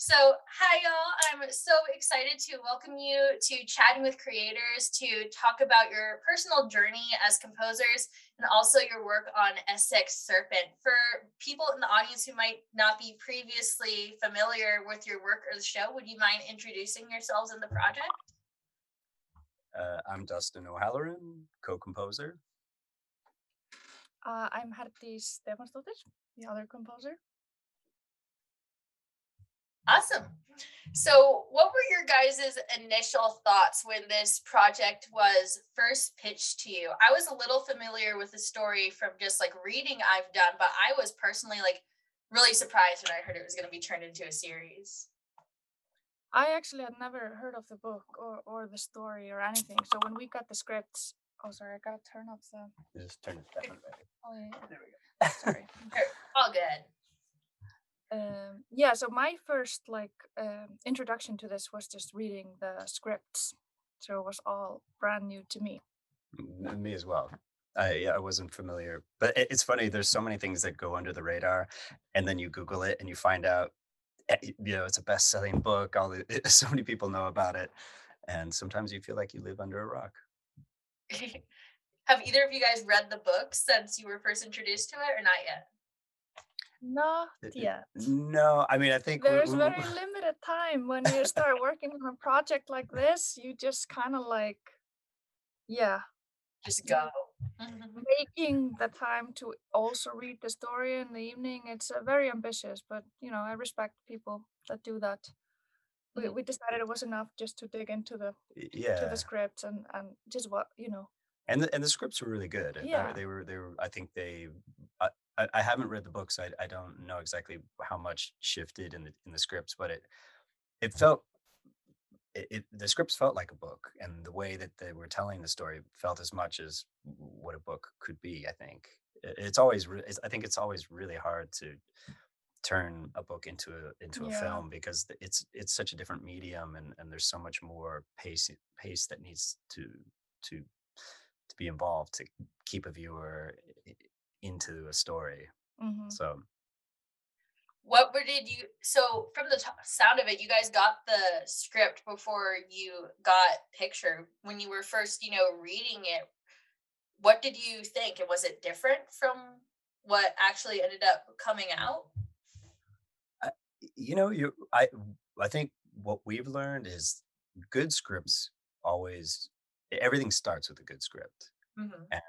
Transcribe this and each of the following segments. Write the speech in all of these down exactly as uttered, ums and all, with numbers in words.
So hi, y'all. I'm so excited to welcome you to Chatting with Creators to talk about your personal journey as composers and also your work on Essex Serpent. For people in the audience who might not be previously familiar with your work or the show, would you mind introducing yourselves and the project? Uh, I'm Dustin O'Halloran, co-composer. Uh, I'm Herdís Stefánsdóttir, the other composer. Awesome. So what were your guys' initial thoughts when this project was first pitched to you? I was a little familiar with the story from just like reading I've done, but I was personally like really surprised when I heard it was going to be turned into a series. I actually had never heard of the book or, or the story or anything. So when we got the scripts, oh, sorry, I got to turn off the... Just turn it down. Oh, yeah. There we go. Sorry. All good. Um, yeah, so my first like um, introduction to this was just reading the scripts, so it was all brand new to me. Me as well. I yeah, I wasn't familiar, but it, it's funny. There's so many things that go under the radar, and then you Google it and you find out, you know, it's a best-selling book. All the, it, so many people know about it, and sometimes you feel like you live under a rock. Have either of you guys read the book since you were first introduced to it, or not yet? Not yet. No, I mean, I think there's we, we, very limited time when you start working on a project like this. You just kind of like, yeah, just go. Making the time to also read the story in the evening. It's uh, very ambitious, but you know, I respect people that do that. We we decided it was enough just to dig into the yeah to the scripts and and just what you know. And the, and the scripts were really good. Yeah, they, they were they were. I think they. Uh, I haven't read the book, so I, I don't know exactly how much shifted in the in the scripts, but it it felt it, it the scripts felt like a book, and the way that they were telling the story felt as much as what a book could be. I think it, it's always re- it's, I think it's always really hard to turn a book into a into yeah. a film because it's it's such a different medium, and, and there's so much more pace pace that needs to to to be involved to keep a viewer into a story. Mm-hmm. So what were did you so from the t- sound of it, you guys got the script before you got picture. When you were first, you know, reading it, what did you think? And was it different from what actually ended up coming out? I, you know you I I think what we've learned is good scripts always everything starts with a good script. Mm-hmm. And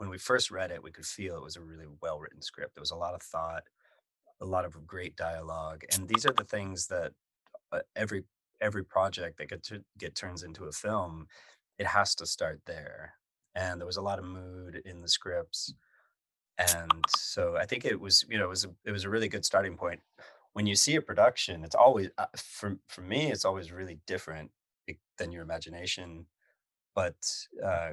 when we first read it, we could feel it was a really well-written script. There was a lot of thought, a lot of great dialogue. And these are the things that every every project that get to, get turns into a film, it has to start there. And there was a lot of mood in the scripts. And so I think it was, you know, it was a, it was a really good starting point. When you see a production, it's always, for, for me, it's always really different than your imagination. But uh,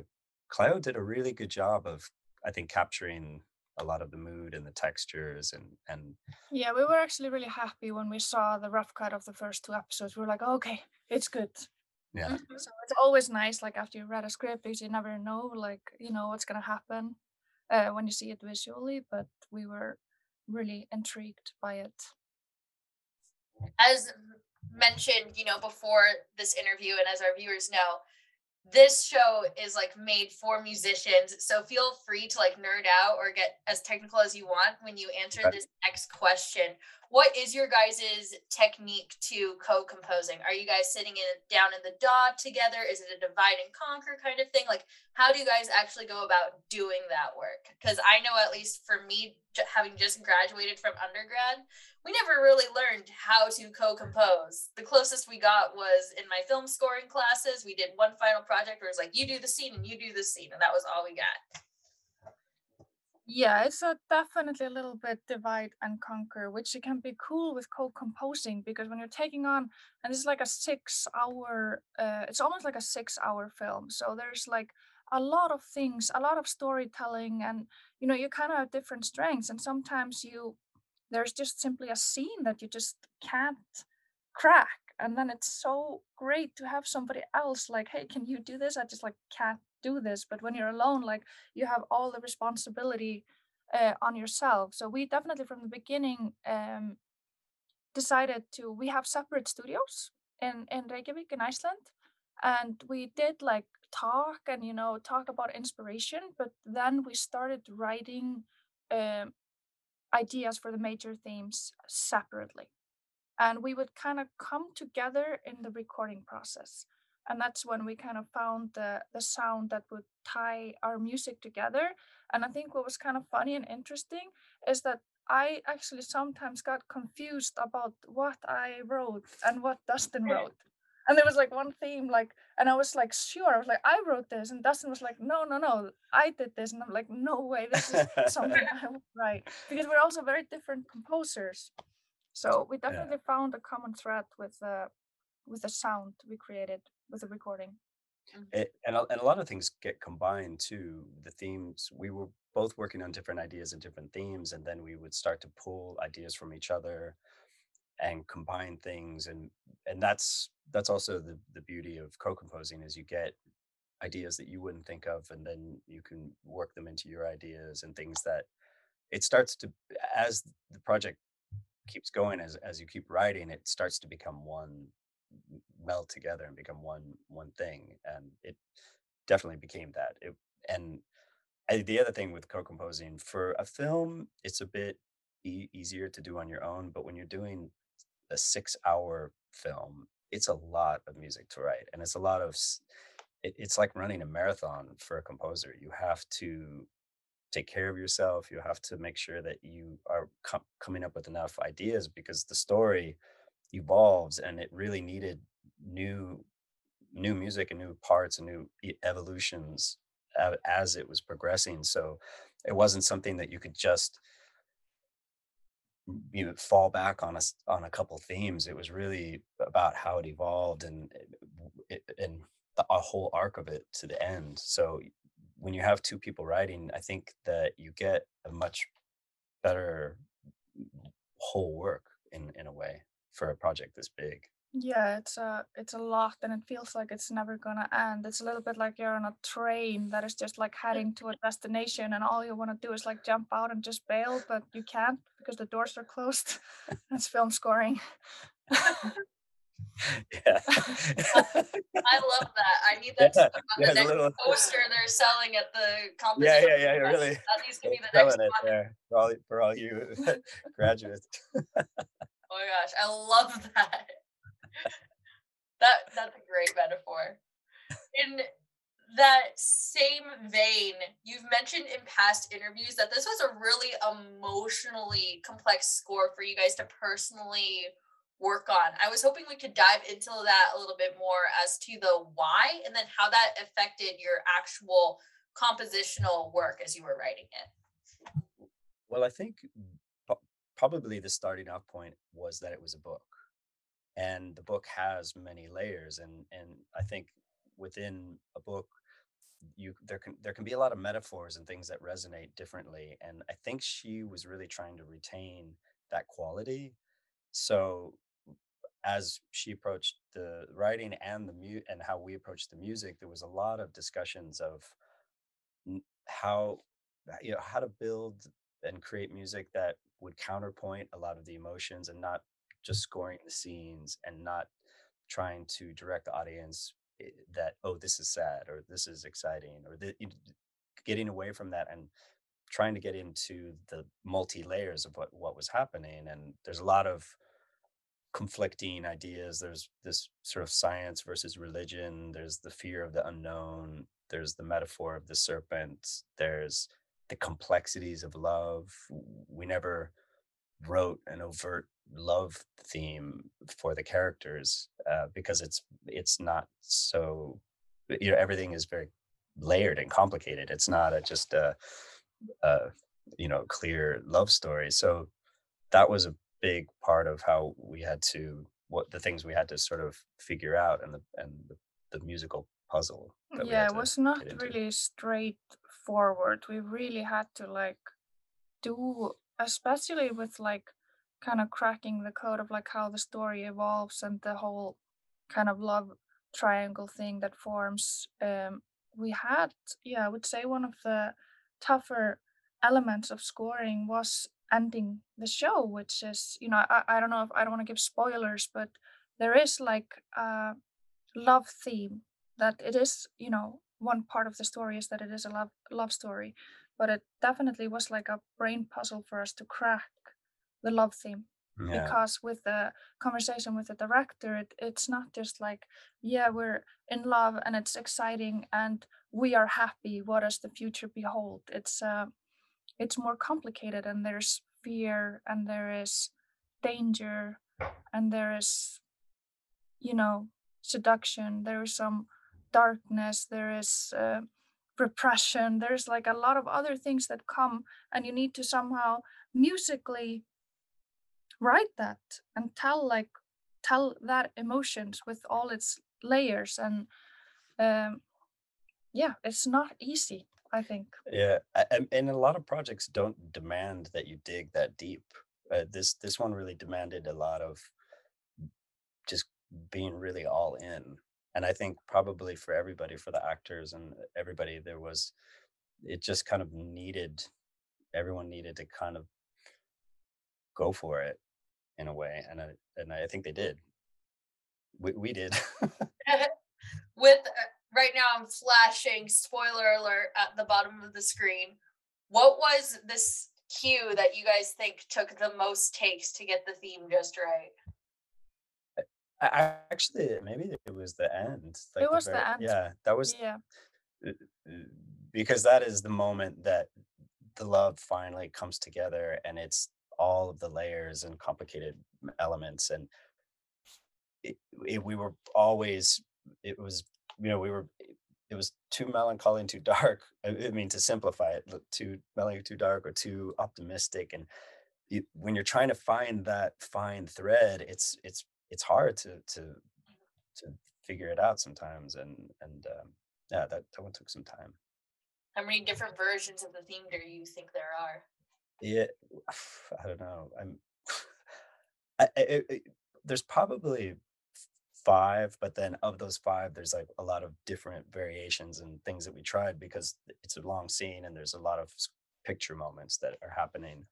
Clio did a really good job of, I think, capturing a lot of the mood and the textures and and yeah, we were actually really happy when we saw the rough cut of the first two episodes. We were like, oh, okay, it's good. Yeah. Mm-hmm. So it's always nice, like after you read a script, because you never know, like you know what's gonna happen uh, when you see it visually. But we were really intrigued by it. As mentioned, you know, before this interview, and as our viewers know, this show is like made for musicians, so feel free to like nerd out or get as technical as you want when you answer this next question. What is your guys' technique to co-composing? Are you guys sitting in down in the D A W together? Is it a divide and conquer kind of thing? Like, how do you guys actually go about doing that work? Because I know, at least for me, having just graduated from undergrad, we never really learned how to co-compose. The closest we got was in my film scoring classes. We did one final project where it's like, you do the scene and you do the scene, and that was all we got. Yeah, it's a definitely a little bit divide and conquer, which it can be cool with co-composing, because when you're taking on, and it's like a six hour, uh, it's almost like a six hour film. So there's like a lot of things, a lot of storytelling, and, you know, you kind of have different strengths. And sometimes you, there's just simply a scene that you just can't crack. And then it's so great to have somebody else like, hey, can you do this? I just like can't do this. But when you're alone, like you have all the responsibility uh, on yourself. So we definitely from the beginning um, decided to, we have separate studios in, in Reykjavík in Iceland. And we did like talk and, you know, talk about inspiration. But then we started writing um, ideas for the major themes separately. And we would kind of come together in the recording process. And that's when we kind of found the, the sound that would tie our music together. And I think what was kind of funny and interesting is that I actually sometimes got confused about what I wrote and what Dustin wrote. And there was like one theme, like, and I was like, sure, I was like, I wrote this. And Dustin was like, no, no, no, I did this. And I'm like, no way, this is something I would write. Because we're also very different composers. So we definitely yeah. found a common thread with uh, with the sound we created with the recording. It, and, a, and a lot of things get combined too. The themes, we were both working on different ideas and different themes, and then we would start to pull ideas from each other and combine things. And and that's that's also the, the beauty of co-composing, is you get ideas that you wouldn't think of, and then you can work them into your ideas and things that it starts to, as the project keeps going, as as you keep writing, it starts to become one, meld together and become one one thing. And it definitely became that. It, and the other thing with co-composing for a film, it's a bit e- easier to do on your own, but when you're doing a six hour film, it's a lot of music to write, and it's a lot of it, it's like running a marathon for a composer. You have to take care of yourself. You have to make sure that you are com- coming up with enough ideas, because the story evolves, and it really needed new new music and new parts and new evolutions as it was progressing. So it wasn't something that you could just, you know, fall back on a, on a couple themes. It was really about how it evolved and it, and the whole arc of it to the end. So when you have two people writing, I think that you get a much better whole work in, in a way for a project this big. Yeah, it's a, it's a lot, and it feels like it's never going to end. It's a little bit like you're on a train that is just like heading to a destination, and all you want to do is like jump out and just bail, but you can't because the doors are closed. That's film scoring. Yeah. I love that. I need that yeah. to put on yeah, the next little... poster they're selling at the competition. Yeah, yeah, yeah, That's, really. That needs to be the next one. There. For all, for all you graduates. Oh my gosh, I love that. that That's a great metaphor. In that same vein, you've mentioned in past interviews that this was a really emotionally complex score for you guys to personally work on. I was hoping we could dive into that a little bit more as to the why, and then how that affected your actual compositional work as you were writing it. Well, I think probably the starting off point was that it was a book, and the book has many layers. And, and I think within a book, you there can there can be a lot of metaphors and things that resonate differently. And I think she was really trying to retain that quality. So as she approached the writing and the mu- and how we approached the music, there was a lot of discussions of how, you know, how to build and create music that would counterpoint a lot of the emotions, and not just scoring the scenes and not trying to direct the audience that, oh, this is sad, or this is exciting, or the, getting away from that and trying to get into the multi layers of what, what was happening. And there's a lot of conflicting ideas. There's this sort of science versus religion. There's the fear of the unknown. There's the metaphor of the serpent. There's the complexities of love. We never wrote an overt love theme for the characters uh, because it's it's not so, you know, everything is very layered and complicated. It's not a, just a, a, you know, clear love story. So that was a big part of how we had to, what the things we had to sort of figure out, and the and the, the musical puzzle. That yeah, it was not really straightforward. We really had to like do, especially with like kind of cracking the code of like how the story evolves and the whole kind of love triangle thing that forms. Um, we had, yeah, I would say one of the tougher elements of scoring was ending the show, which is, you know, I, I don't know if I don't want to give spoilers, but there is like a love theme that it is, you know, one part of the story is that it is a love love story, but it definitely was like a brain puzzle for us to crack the love theme. Yeah. Because with the conversation with the director, it, it's not just like, yeah, we're in love and it's exciting and we are happy. What does the future behold? It's uh, it's more complicated, and there's fear and there is danger and there is, you know, seduction. There is some darkness. There is uh, repression. There's like a lot of other things that come, and you need to somehow musically write that and tell like tell that emotions with all its layers. And um yeah, it's not easy, I think. Yeah, and, and a lot of projects don't demand that you dig that deep. uh, this this one really demanded a lot of just being really all in, and I think probably for everybody, for the actors and everybody, there was it just kind of needed everyone needed to kind of go for it in a way, and I, and I think they did. We we did. With uh, right now, I'm flashing spoiler alert at the bottom of the screen. What was this cue that you guys think took the most takes to get the theme just right? I, I actually, maybe it was the end. Like it was the, very, the end. Yeah, that was. Yeah. Because that is the moment that the love finally comes together, and it's all of the layers and complicated elements, and it, it, we were always it was you know we were it was too melancholy and too dark. I mean, to simplify it, too melancholy, too dark, or too optimistic. And you, when you're trying to find that fine thread, it's it's it's hard to to to figure it out sometimes. And and um, yeah, that, that one took some time. How many different versions of the theme do you think there are? Yeah, I don't know. I'm. I, it, it, there's probably five, but then of those five, there's like a lot of different variations and things that we tried, because it's a long scene and there's a lot of picture moments that are happening.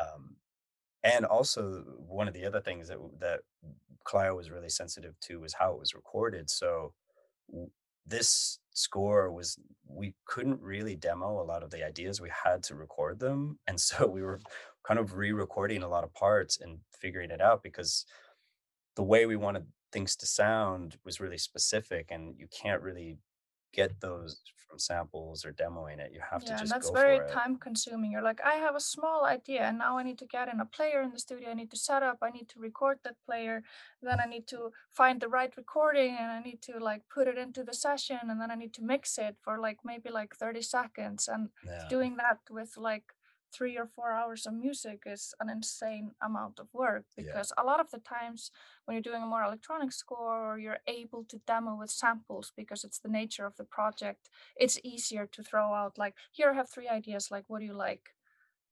Um, and also one of the other things that that Clio was really sensitive to was how it was recorded. So this score was, we couldn't really demo a lot of the ideas, we had to record them. And so we were kind of re-recording a lot of parts and figuring it out, because the way we wanted things to sound was really specific, and you can't really get those from samples or demoing it. You have yeah, to just and that's go very for it. Time consuming. You're like, I have a small idea and now I need to get in a player in the studio, I need to set up, I need to record that player, then I need to find the right recording, and I need to like put it into the session, and then I need to mix it for like maybe like thirty seconds, and yeah. doing that with like three or four hours of music is an insane amount of work, because yeah. a lot of the times when you're doing a more electronic score, you're able to demo with samples because it's the nature of the project. It's easier to throw out like, here I have three ideas, like what do you like?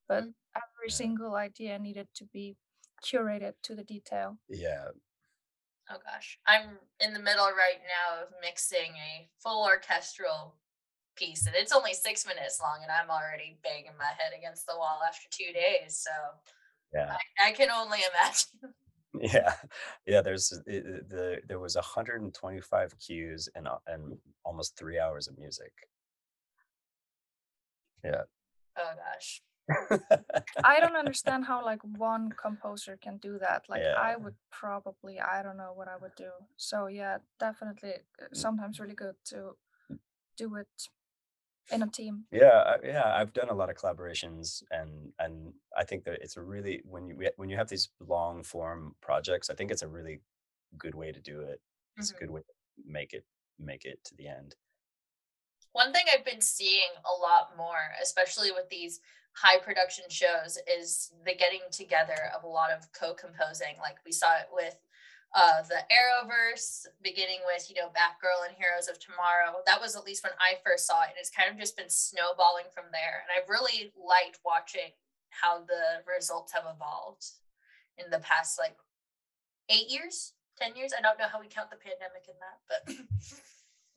But every yeah. single idea needed to be curated to the detail. Yeah. Oh gosh, I'm in the middle right now of mixing a full orchestral piece, and it's only six minutes long, and I'm already banging my head against the wall after two days, so yeah I, I can only imagine. yeah yeah there's it, the there was one hundred twenty-five cues and and almost three hours of music. Yeah oh gosh I don't understand how like one composer can do that. Like yeah. I would probably I don't know what I would do. So yeah, definitely sometimes really good to do it in a team. Yeah, yeah, I've done a lot of collaborations, and and I think that it's a really, when you when you have these long form projects, I think it's a really good way to do it. It's mm-hmm. a good way to make it make it to the end. One thing I've been seeing a lot more, especially with these high production shows, is the getting together of a lot of co-composing. Like we saw it with Uh, the Arrowverse, beginning with, you know, Batgirl and Heroes of Tomorrow. That was at least when I first saw it, and it's kind of just been snowballing from there. And I've really liked watching how the results have evolved in the past, like, eight years, ten years. I don't know how we count the pandemic in that, but...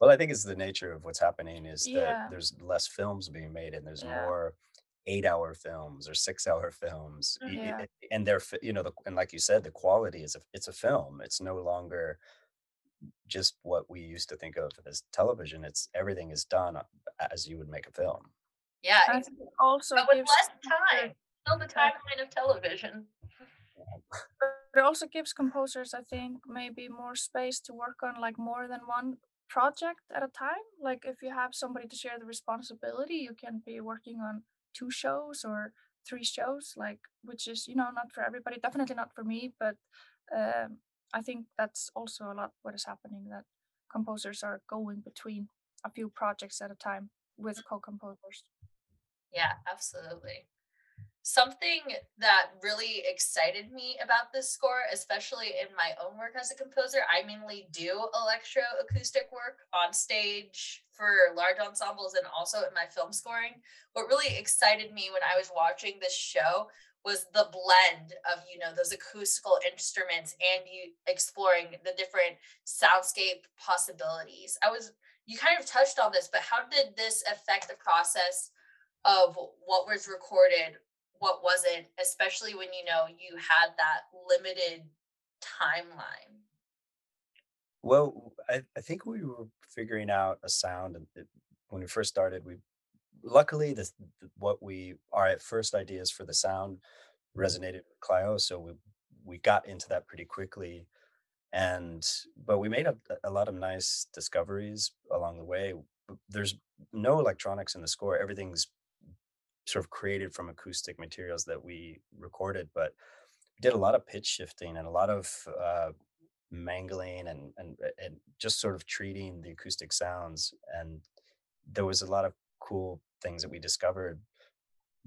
Well, I think it's the nature of what's happening is yeah. that there's less films being made, and there's yeah. more eight-hour films or six-hour films, yeah. and they're you know, the, and like you said, the quality is a, it's a film. It's no longer just what we used to think of as television. It's everything is done as you would make a film. Yeah, and it also but with less time, still the timeline of television. It also gives composers, I think, maybe more space to work on like more than one project at a time. Like if you have somebody to share the responsibility, you can be working on two shows or three shows, like, which is, you know, not for everybody, definitely not for me, but um, I think that's also a lot what is happening, that composers are going between a few projects at a time with co-composers. Yeah, absolutely. Something that really excited me about this score, especially in my own work as a composer, I mainly do electroacoustic work on stage for large ensembles and also in my film scoring. What really excited me when I was watching this show was the blend of, you know, those acoustical instruments and you exploring the different soundscape possibilities. I was, you kind of touched on this, but how did this affect the process of what was recorded, what wasn't, especially when, you know, you had that limited timeline? Well, I, I think we were figuring out a sound when we first started. We luckily this what we our first ideas for the sound resonated with Clio, so we we got into that pretty quickly, and but we made a, a lot of nice discoveries along the way. There's no electronics in the score. Everything's sort of created from acoustic materials that we recorded, but we did a lot of pitch shifting and a lot of uh, mangling and, and and just sort of treating the acoustic sounds. And there was a lot of cool things that we discovered,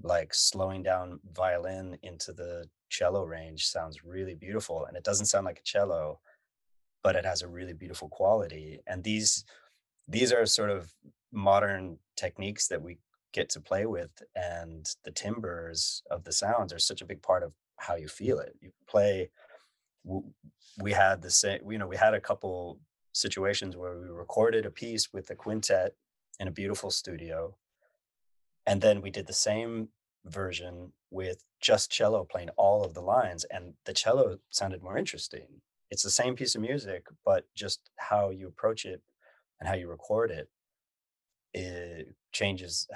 like slowing down violin into the cello range sounds really beautiful. And it doesn't sound like a cello, but it has a really beautiful quality. And these these are sort of modern techniques that we get to play with, and the timbres of the sounds are such a big part of how you feel it. You play, we had the same, you know, we had a couple situations where we recorded a piece with a quintet in a beautiful studio, and then we did the same version with just cello playing all of the lines, and the cello sounded more interesting. It's the same piece of music, but just how you approach it and how you record it, it changes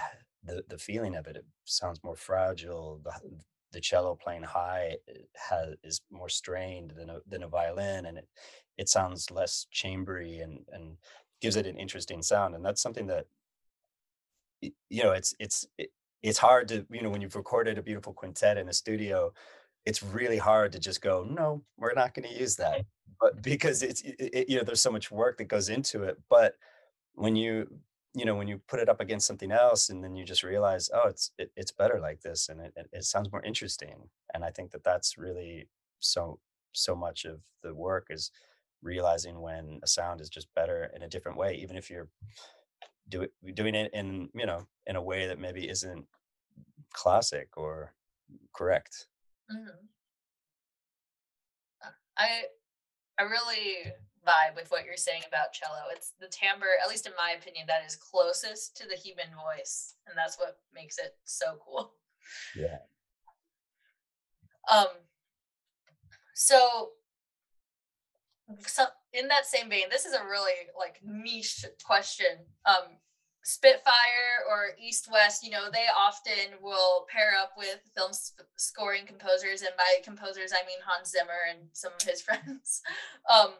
the the feeling of it. It sounds more fragile. The, the cello playing high has, is more strained than a, than a violin, and it, it sounds less chambery and and gives it an interesting sound. And that's something that, you know, it's it's it, it's hard to, you know, when you've recorded a beautiful quintet in a studio, it's really hard to just go, no, we're not going to use that, but because it's it, it, you know, there's so much work that goes into it. But when you you know, when you put it up against something else, and then you just realize, oh, it's it, it's better like this, and it, it, it sounds more interesting. And I think that that's really so so much of the work, is realizing when a sound is just better in a different way, even if you're do it, doing it in, you know, in a way that maybe isn't classic or correct. Mm-hmm. I I really vibe with what you're saying about cello. It's the timbre, at least in my opinion, that is closest to the human voice, and that's what makes it so cool. Yeah. Um. So, so in that same vein, this is a really like niche question. Um, Spitfire or East West, you know, they often will pair up with film sp- scoring composers, and by composers I mean Hans Zimmer and some of his friends. Um,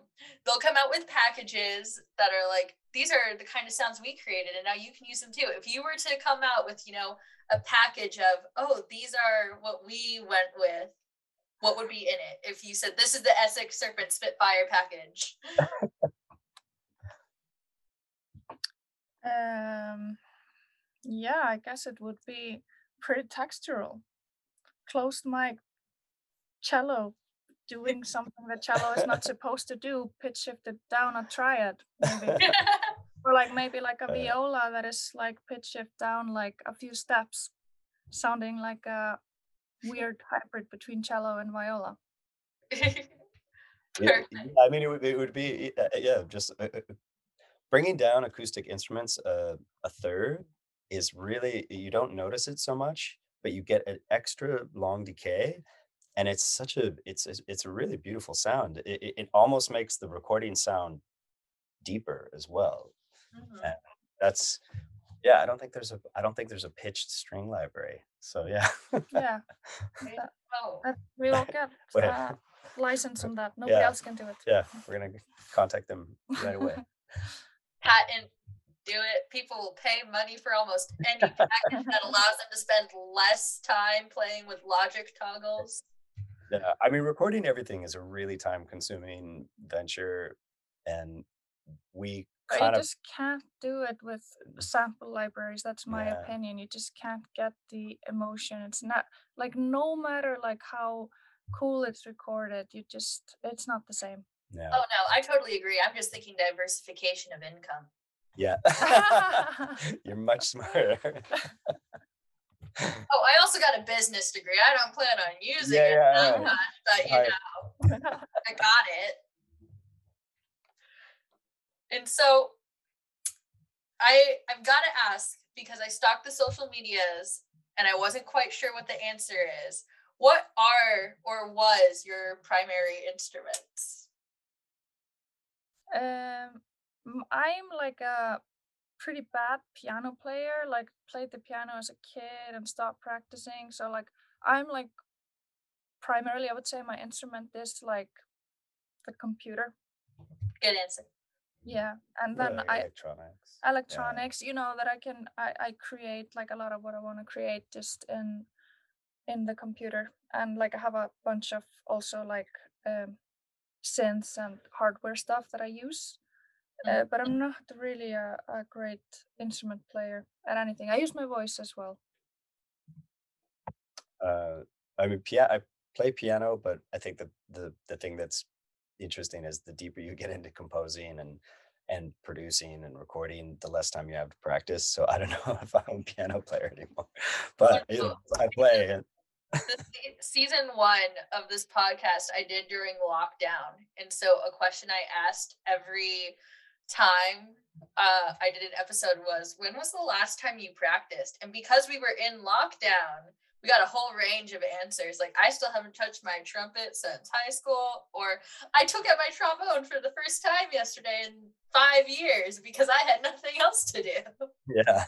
they'll come out with packages that are like, these are the kind of sounds we created, and now you can use them too. If you were to come out with, you know, a package of, oh, these are what we went with, what would be in it? If you said, this is the Essex Serpent Spitfire package. Um, yeah, I guess it would be pretty textural. Closed mic, cello, doing something that cello is not supposed to do, pitch shifted down a triad, maybe. Or like maybe like a viola that is like pitch shift down like a few steps, sounding like a weird hybrid between cello and viola. Yeah, I mean, it would, it would be, uh, yeah, just... Uh, bringing down acoustic instruments uh, a third is really, you don't notice it so much, but you get an extra long decay. And it's such a, it's it's a really beautiful sound. It, it, it almost makes the recording sound deeper as well. Mm-hmm. And that's, yeah, I don't think there's a, I don't think there's a pitched string library. So yeah. Yeah. That, well, that, we will get a license on that. Nobody yeah. else can do it. Yeah, we're going to contact them right away. Patent. Do it. People will pay money for almost any package that allows them to spend less time playing with Logic toggles. Yeah, I mean, recording everything is a really time-consuming venture, and we kind you of... You just can't do it with sample libraries. That's my yeah. opinion. You just can't get the emotion. It's not, like, no matter, like, how cool it's recorded, you just, it's not the same. Yeah. Oh, no, I totally agree. I'm just thinking diversification of income. Yeah. You're much smarter. Oh, I also got a business degree. I don't plan on using yeah, it yeah, that yeah. much, but you I... know, I got it. And so I, I've got to ask, because I stalked the social medias and I wasn't quite sure what the answer is. What are or was your primary instruments? Um. I'm like a pretty bad piano player, like played the piano as a kid and stopped practicing. So like, I'm like, primarily I would say my instrument is like the computer. Good answer. Yeah. And then really I, electronics, electronics, yeah. you know, that I can, I, I create like a lot of what I want to create just in, in the computer. And like, I have a bunch of also like um, synths and hardware stuff that I use. Uh, but I'm not really a, a great instrument player at anything. I use my voice as well. Uh, I mean, pia- I play piano, but I think the, the the thing that's interesting is the deeper you get into composing and and producing and recording, the less time you have to practice. So I don't know if I'm a piano player anymore, but you know, I play it. Season one of this podcast I did during lockdown, and so a question I asked every time uh I did an episode was, when was the last time you practiced? And because we were in lockdown, we got a whole range of answers. Like, I still haven't touched my trumpet since high school, or I took out my trombone for the first time yesterday in five years because I had nothing else to do. Yeah.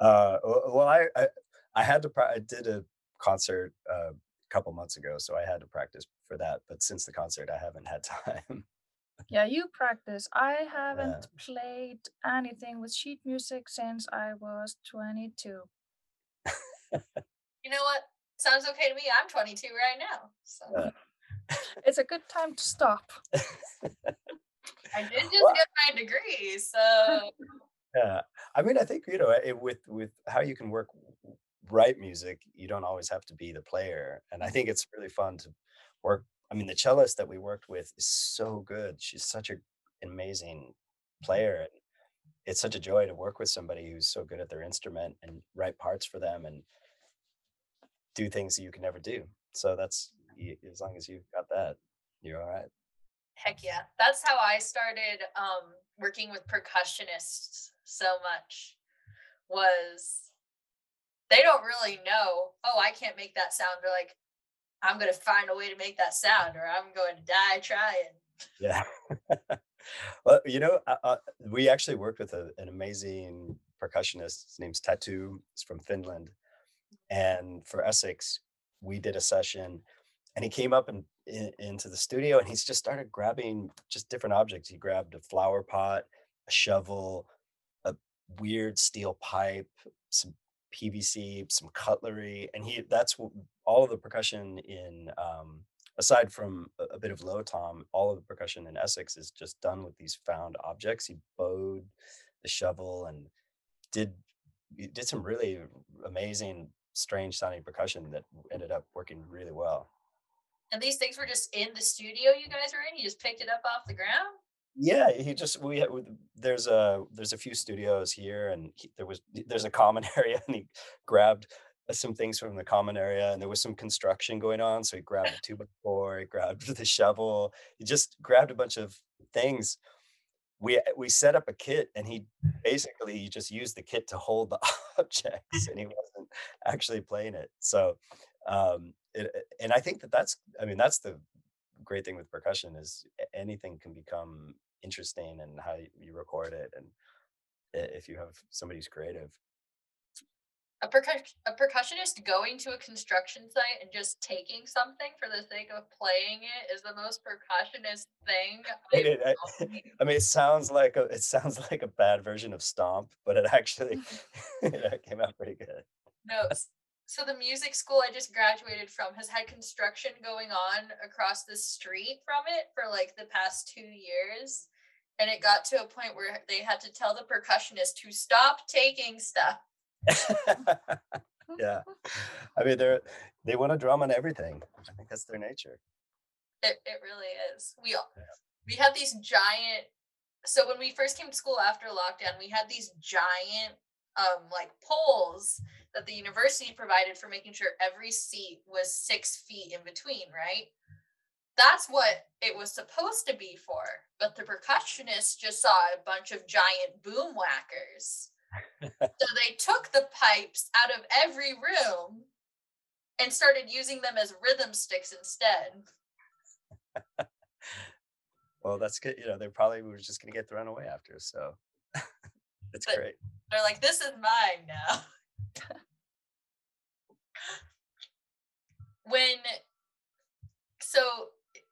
Uh well, I, I I had to pra- I did a concert uh, a couple months ago, so I had to practice for that, but since the concert I haven't had time. Yeah, you practice. I haven't yeah. played anything with sheet music since I was twenty-two. You know what? Sounds okay to me. I'm twenty-two right now. So yeah. It's a good time to stop. I did just what? get my degree, so yeah. I mean, I think, you know, it, with with how you can work write music, you don't always have to be the player. And I think it's really fun to work. I mean, the cellist that we worked with is so good. She's such an amazing player. And it's such a joy to work with somebody who's so good at their instrument and write parts for them and do things that you can never do. So that's, as long as you've got that, you're all right. Heck yeah. That's how I started um, working with percussionists so much, was they don't really know, oh, I can't make that sound. They're like, I'm going to find a way to make that sound, or I'm going to die trying. Yeah. Well, you know, uh, we actually worked with a, an amazing percussionist. His name's Tatu. He's from Finland. And for Essex, we did a session, and he came up and in, in, into the studio, and he's just started grabbing just different objects. He grabbed a flower pot, a shovel, a weird steel pipe, some P V C, some cutlery, and he that's what, all of the percussion in um aside from a, a bit of low tom, all of the percussion in Essex is just done with these found objects. He bowed the shovel and did did some really amazing, strange sounding percussion that ended up working really well. And these things were just in the studio you guys were in? You just picked it up off the ground? Yeah, he just we there's a there's a few studios here, and he, there was there's a common area, and he grabbed some things from the common area, and there was some construction going on, so he grabbed a two by four, he grabbed the shovel, he just grabbed a bunch of things. we we set up a kit, and he basically he just used the kit to hold the objects, and he wasn't actually playing it. So, um, it, and I think that that's, I mean, that's the great thing with percussion, is anything can become interesting, and in how you record it, and if you have somebody who's creative. A, percuss- a percussionist going to a construction site and just taking something for the sake of playing it is the most percussionist thing. It, I, I mean, it sounds like a it sounds like a bad version of Stomp, but it actually it came out pretty good. No, so the music school I just graduated from has had construction going on across the street from it for like the past two years, and it got to a point where they had to tell the percussionist to stop taking stuff. Yeah, I mean, they're they want to drum on everything. I think that's their nature. It it really is. We all yeah. we had these giant. So when we first came to school after lockdown, we had these giant um like poles that the university provided for making sure every seat was six feet in between. Right, that's what it was supposed to be for. But the percussionists just saw a bunch of giant boom whackers. So they took the pipes out of every room and started using them as rhythm sticks instead. Well, that's good. You know, they probably were just going to get thrown away after. So that's but great. They're like, this is mine now. When, so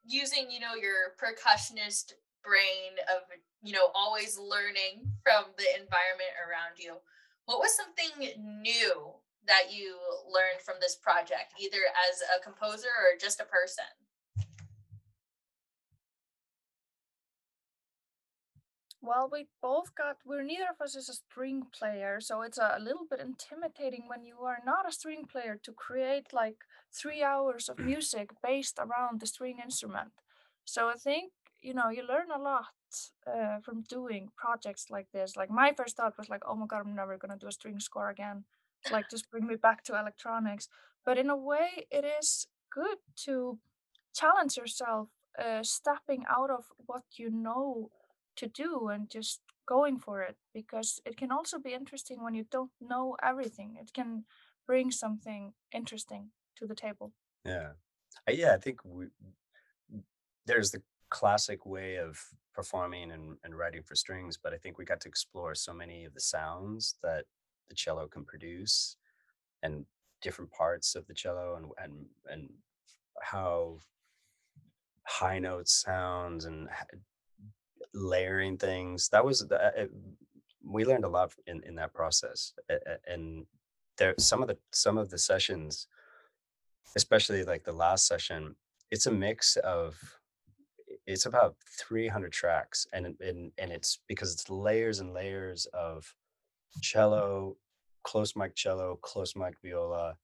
using, you know, your percussionist brain of, you know, always learning from the environment around you, what was something new that you learned from this project, either as a composer or just a person? Well, we both got, we're neither of us is a string player, so it's a little bit intimidating when you are not a string player to create like three hours of music based around the string instrument. So I think, you know, you learn a lot uh, from doing projects like this. Like my first thought was like, oh my God, I'm never going to do a string score again. Like, just bring me back to electronics. But in a way, it is good to challenge yourself, uh, stepping out of what you know to do and just going for it, because it can also be interesting when you don't know everything. It can bring something interesting to the table. Yeah. Yeah, I think we, there's the classic way of performing and, and writing for strings, but I think we got to explore so many of the sounds that the cello can produce, and different parts of the cello, and and and how high notes sounds, and layering things. That was the, it, we learned a lot in in that process. And there, some of the some of the sessions, especially like the last session, it's a mix of, it's about three hundred tracks, and and and it's because it's layers and layers of cello, close mic cello, close mic viola,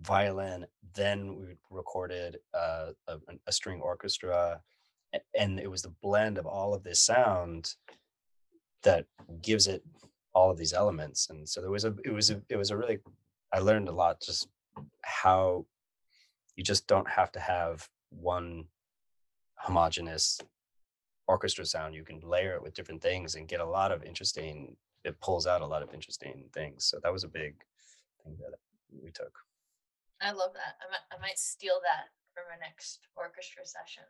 violin. Then we recorded uh, a, a string orchestra, and it was the blend of all of this sound that gives it all of these elements. And so there was a, it was a, it was a really, I learned a lot, just how you just don't have to have one homogeneous orchestra sound. You can layer it with different things and get a lot of interesting, it pulls out a lot of interesting things. So that was a big thing that we took. I love that. I might, I might steal that for my next orchestra session.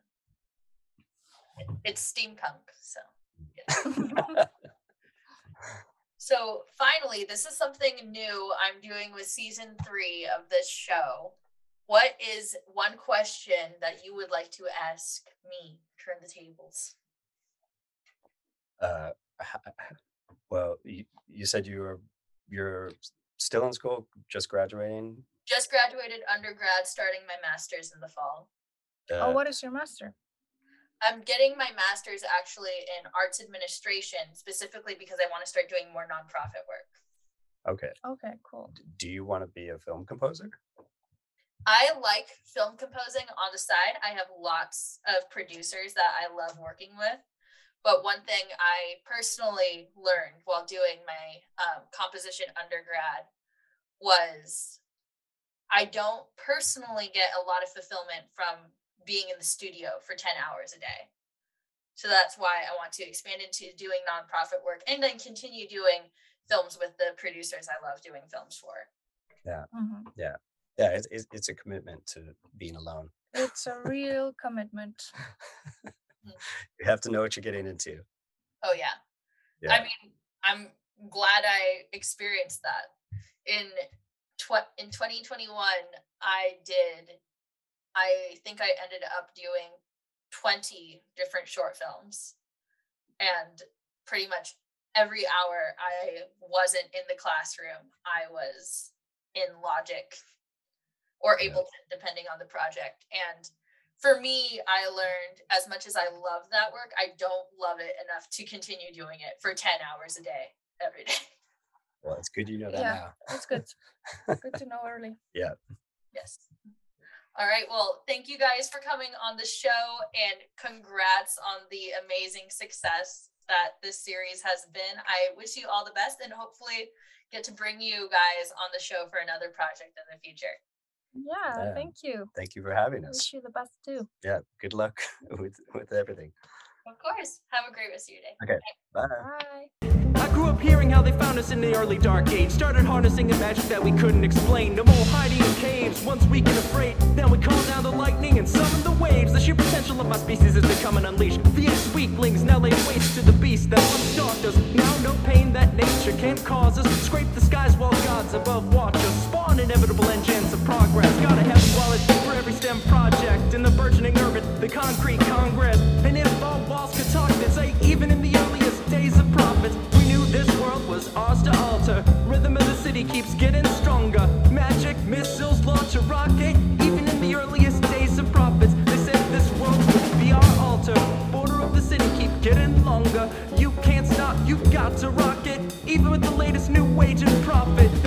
It's steampunk, so. Yeah. So finally, this is something new I'm doing with season three of this show. What is one question that you would like to ask me? Turn the tables. Uh, well, you, you said you were you're still in school, just graduating. Just graduated undergrad, starting my master's in the fall. Uh, oh, what is your master? I'm getting my master's actually in arts administration, specifically because I want to start doing more nonprofit work. Okay. Okay, cool. Do you want to be a film composer? I like film composing on the side. I have lots of producers that I love working with. But one thing I personally learned while doing my um, composition undergrad was I don't personally get a lot of fulfillment from being in the studio for ten hours a day. So that's why I want to expand into doing nonprofit work and then continue doing films with the producers I love doing films for. Yeah, mm-hmm. yeah, yeah. It's, it's it's a commitment to being alone. It's a real commitment. You have to know what you're getting into. Oh yeah. yeah. I mean, I'm glad I experienced that. In tw- in twenty twenty-one, I did. I think I ended up doing twenty different short films, and pretty much every hour I wasn't in the classroom, I was in Logic or Ableton, yeah. depending on the project. And for me, I learned as much as I love that work, I don't love it enough to continue doing it for ten hours a day, every day. Well, it's good you know that yeah, now. It's good. Good to know early. Yeah. Yes. All right. Well, thank you guys for coming on the show, and congrats on the amazing success that this series has been. I wish you all the best, and hopefully get to bring you guys on the show for another project in the future. Yeah, yeah. Thank you. Thank you for having us. Wish you the best too. Yeah. Good luck with, with everything. Of course. Have a great rest of your day. Okay. Bye. Bye. Bye. I grew up hearing how they found us in the early dark age. Started harnessing the magic that we couldn't explain. No more hiding in caves, once weak and afraid. Now we calm down the lightning and summon the waves. The sheer potential of my species has become an unleashed. The ex-weaklings now lay waste to the beast that once stalked us. Now no pain that nature can't cause us. Scrape the skies while gods above watch us. Spawn inevitable engines of progress. Gotta have a wallet for every STEM project. In the burgeoning urban, the concrete congress. And if all walls could talk, they'd say even in the earliest days of prophets, this world was ours to alter. Rhythm of the city keeps getting stronger. Magic missiles launch a rocket. Even in the earliest days of prophets, they said this world would be our altar. Border of the city keep getting longer. You can't stop, you've got to rock it. Even with the latest new age and profit.